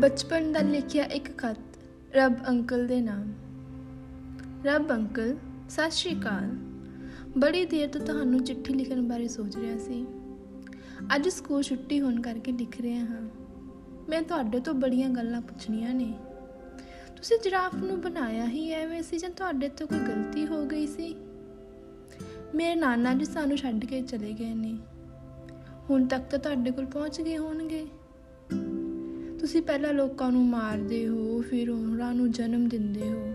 बचपन दा लिखिया एक खत रब अंकल दे नाम। रब अंकल सत श्री अकाल। बड़ी देर तो तुहानू चिट्ठी लिखण बारे सोच रहा सी। अज स्कूल छुट्टी होने करके लिख रहा हाँ। मैं तुहाडे तो बड़ियां गल्लां पुछणियां ने। तुसीं जिराफ नू बनाया ही एवें सी जां तुहाडे तो कोई गलती हो गई सी। मेरे नाना जी सानू छड्ड के चले गए ने। हुण तक तो तुहाडे कोल पहुंच गए होणगे। ਤੁਸੀਂ ਪਹਿਲਾਂ ਲੋਕਾਂ ਨੂੰ ਮਾਰਦੇ ਹੋ, ਫਿਰ ਉਹਨਾਂ ਨੂੰ ਜਨਮ ਦਿੰਦੇ ਹੋ।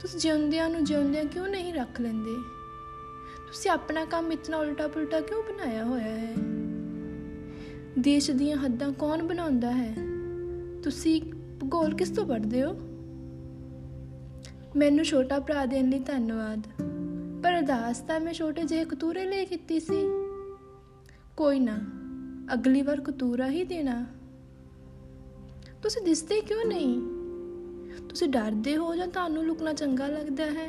ਤੁਸੀਂ ਜਿਉਂਦਿਆਂ ਨੂੰ ਕਿਉਂ ਨਹੀਂ ਰੱਖ ਲੈਂਦੇ? ਤੁਸੀਂ ਆਪਣਾ ਕੰਮ ਇਤਨਾ ਉਲਟਾ ਪੁਲਟਾ ਕਿਉਂ ਬਣਾਇਆ ਹੋਇਆ ਹੈ? ਦੇਸ਼ ਦੀਆਂ ਹੱਦਾਂ ਕੌਣ ਬਣਾਉਂਦਾ ਹੈ? ਤੁਸੀਂ ਭੂਗੋਲ ਕਿਸ ਤੋਂ ਪੜ੍ਹਦੇ ਹੋ? ਮੈਨੂੰ ਛੋਟਾ ਭਰਾ ਦੇਣ ਲਈ ਧੰਨਵਾਦ, ਪਰ ਅਰਦਾਸ ਤਾਂ ਮੈਂ ਛੋਟੇ ਜਿਹੇ ਕਤੂਰੇ ਲਈ ਕੀਤੀ ਸੀ। ਕੋਈ ਨਾ, ਅਗਲੀ ਵਾਰ ਕਤੂਰਾ ਹੀ ਦੇਣਾ। ਤੁਸੀਂ ਦਿਸਦੇ ਕਿਉਂ ਨਹੀਂ? ਤੁਸੀਂ ਡਰਦੇ ਹੋ ਜਾਂ ਤੁਹਾਨੂੰ ਲੁਕਣਾ ਚੰਗਾ ਲੱਗਦਾ ਹੈ?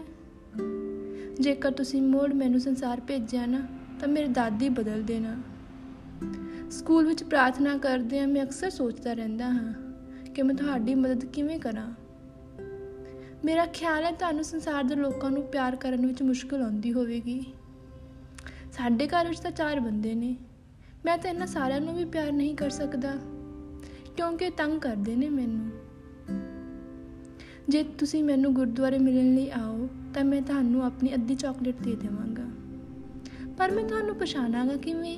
ਜੇਕਰ ਤੁਸੀਂ ਮੋੜ ਮੈਨੂੰ ਸੰਸਾਰ ਭੇਜਿਆ ਨਾ ਤਾਂ ਮੇਰੇ ਦਾਦੀ ਬਦਲ ਦੇਣਾ। ਸਕੂਲ ਵਿੱਚ ਪ੍ਰਾਰਥਨਾ ਕਰਦਿਆਂ ਮੈਂ ਅਕਸਰ ਸੋਚਦਾ ਰਹਿੰਦਾ ਹਾਂ ਕਿ ਮੈਂ ਤੁਹਾਡੀ ਮਦਦ ਕਿਵੇਂ ਕਰਾਂ। ਮੇਰਾ ਖਿਆਲ ਹੈ ਤੁਹਾਨੂੰ ਸੰਸਾਰ ਦੇ ਲੋਕਾਂ ਨੂੰ ਪਿਆਰ ਕਰਨ ਵਿੱਚ ਮੁਸ਼ਕਲ ਆਉਂਦੀ ਹੋਵੇਗੀ। ਸਾਡੇ ਘਰ ਵਿੱਚ ਤਾਂ 4 ਬੰਦੇ ਨੇ। ਮੈਂ ਤਾਂ ਇਹਨਾਂ ਸਾਰਿਆਂ ਨੂੰ ਵੀ ਪਿਆਰ ਨਹੀਂ ਕਰ ਸਕਦਾ ਕਿਉਂਕਿ ਤੰਗ ਕਰਦੇ ਨੇ ਮੈਨੂੰ। ਜੇ ਤੁਸੀਂ ਮੈਨੂੰ ਗੁਰਦੁਆਰੇ ਮਿਲਣ ਲਈ ਆਓ ਤਾਂ ਮੈਂ ਤੁਹਾਨੂੰ ਆਪਣੀ ਅੱਧੀ ਚਾਕਲੇਟ ਦੇ ਦੇਵਾਂਗਾ। ਪਰ ਮੈਂ ਤੁਹਾਨੂੰ ਪਛਾਣਾਂਗਾ ਕਿਵੇਂ?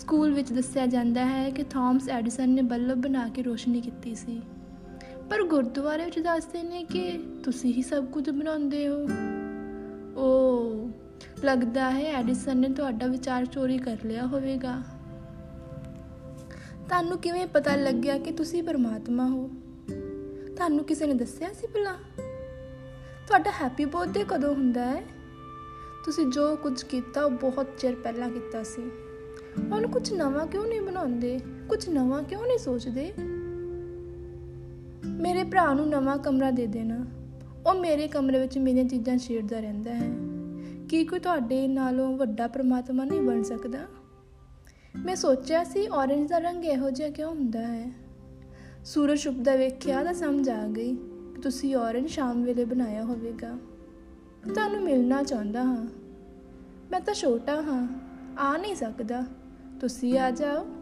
ਸਕੂਲ ਵਿੱਚ ਦੱਸਿਆ ਜਾਂਦਾ ਹੈ ਕਿ ਥਾਮਸ ਐਡੀਸਨ ਨੇ ਬੱਲਬ ਬਣਾ ਕੇ ਰੋਸ਼ਨੀ ਕੀਤੀ ਸੀ, ਪਰ ਗੁਰਦੁਆਰੇ ਵਿੱਚ ਦੱਸਦੇ ਨੇ ਕਿ ਤੁਸੀਂ ਹੀ ਸਭ ਕੁਝ ਬਣਾਉਂਦੇ ਹੋ। ਓ, ਲੱਗਦਾ ਹੈ ਐਡੀਸਨ ਨੇ ਤੁਹਾਡਾ ਵਿਚਾਰ ਚੋਰੀ ਕਰ ਲਿਆ ਹੋਵੇਗਾ। ਤੁਹਾਨੂੰ ਕਿਵੇਂ ਪਤਾ ਲੱਗਿਆ ਕਿ ਤੁਸੀਂ ਪਰਮਾਤਮਾ ਹੋ? ਤੁਹਾਨੂੰ ਕਿਸੇ ਨੇ ਦੱਸਿਆ ਸੀ ਭਲਾ? ਤੁਹਾਡਾ ਹੈਪੀ ਬਰਥਡੇ ਕਦੋਂ ਹੁੰਦਾ ਹੈ? ਤੁਸੀਂ ਜੋ ਕੁਝ ਕੀਤਾ ਉਹ ਬਹੁਤ ਚਿਰ ਪਹਿਲਾਂ ਕੀਤਾ ਸੀ। ਉਹਨੂੰ ਕੁਝ ਨਵਾਂ ਕਿਉਂ ਨਹੀਂ ਬਣਾਉਂਦੇ? ਕੁਝ ਨਵਾਂ ਕਿਉਂ ਨਹੀਂ ਸੋਚਦੇ? ਮੇਰੇ ਭਰਾ ਨੂੰ ਨਵਾਂ ਕਮਰਾ ਦੇ ਦੇਣਾ। ਉਹ ਮੇਰੇ ਕਮਰੇ ਵਿੱਚ ਮੇਰੀਆਂ ਚੀਜ਼ਾਂ ਛੇੜਦਾ ਰਹਿੰਦਾ ਹੈ। ਕੀ ਕੋਈ ਤੁਹਾਡੇ ਨਾਲੋਂ ਵੱਡਾ ਪਰਮਾਤਮਾ ਨਹੀਂ ਬਣ ਸਕਦਾ? ਮੈਂ ਸੋਚਿਆ ਸੀ ਔਰੇਂਜ ਦਾ ਰੰਗ ਇਹੋ ਜਿਹਾ ਕਿਉਂ ਹੁੰਦਾ ਹੈ। ਸੂਰਜ ਛੁਪਦਾ ਵੇਖਿਆ ਤਾਂ ਸਮਝ ਆ ਗਈ ਕਿ ਤੁਸੀਂ ਔਰੇਂਜ ਸ਼ਾਮ ਵੇਲੇ ਬਣਾਇਆ ਹੋਵੇਗਾ। ਤੁਹਾਨੂੰ ਮਿਲਣਾ ਚਾਹੁੰਦਾ ਹਾਂ। ਮੈਂ ਤਾਂ ਛੋਟਾ ਹਾਂ, ਆ ਨਹੀਂ ਸਕਦਾ। ਤੁਸੀਂ ਆ ਜਾਓ।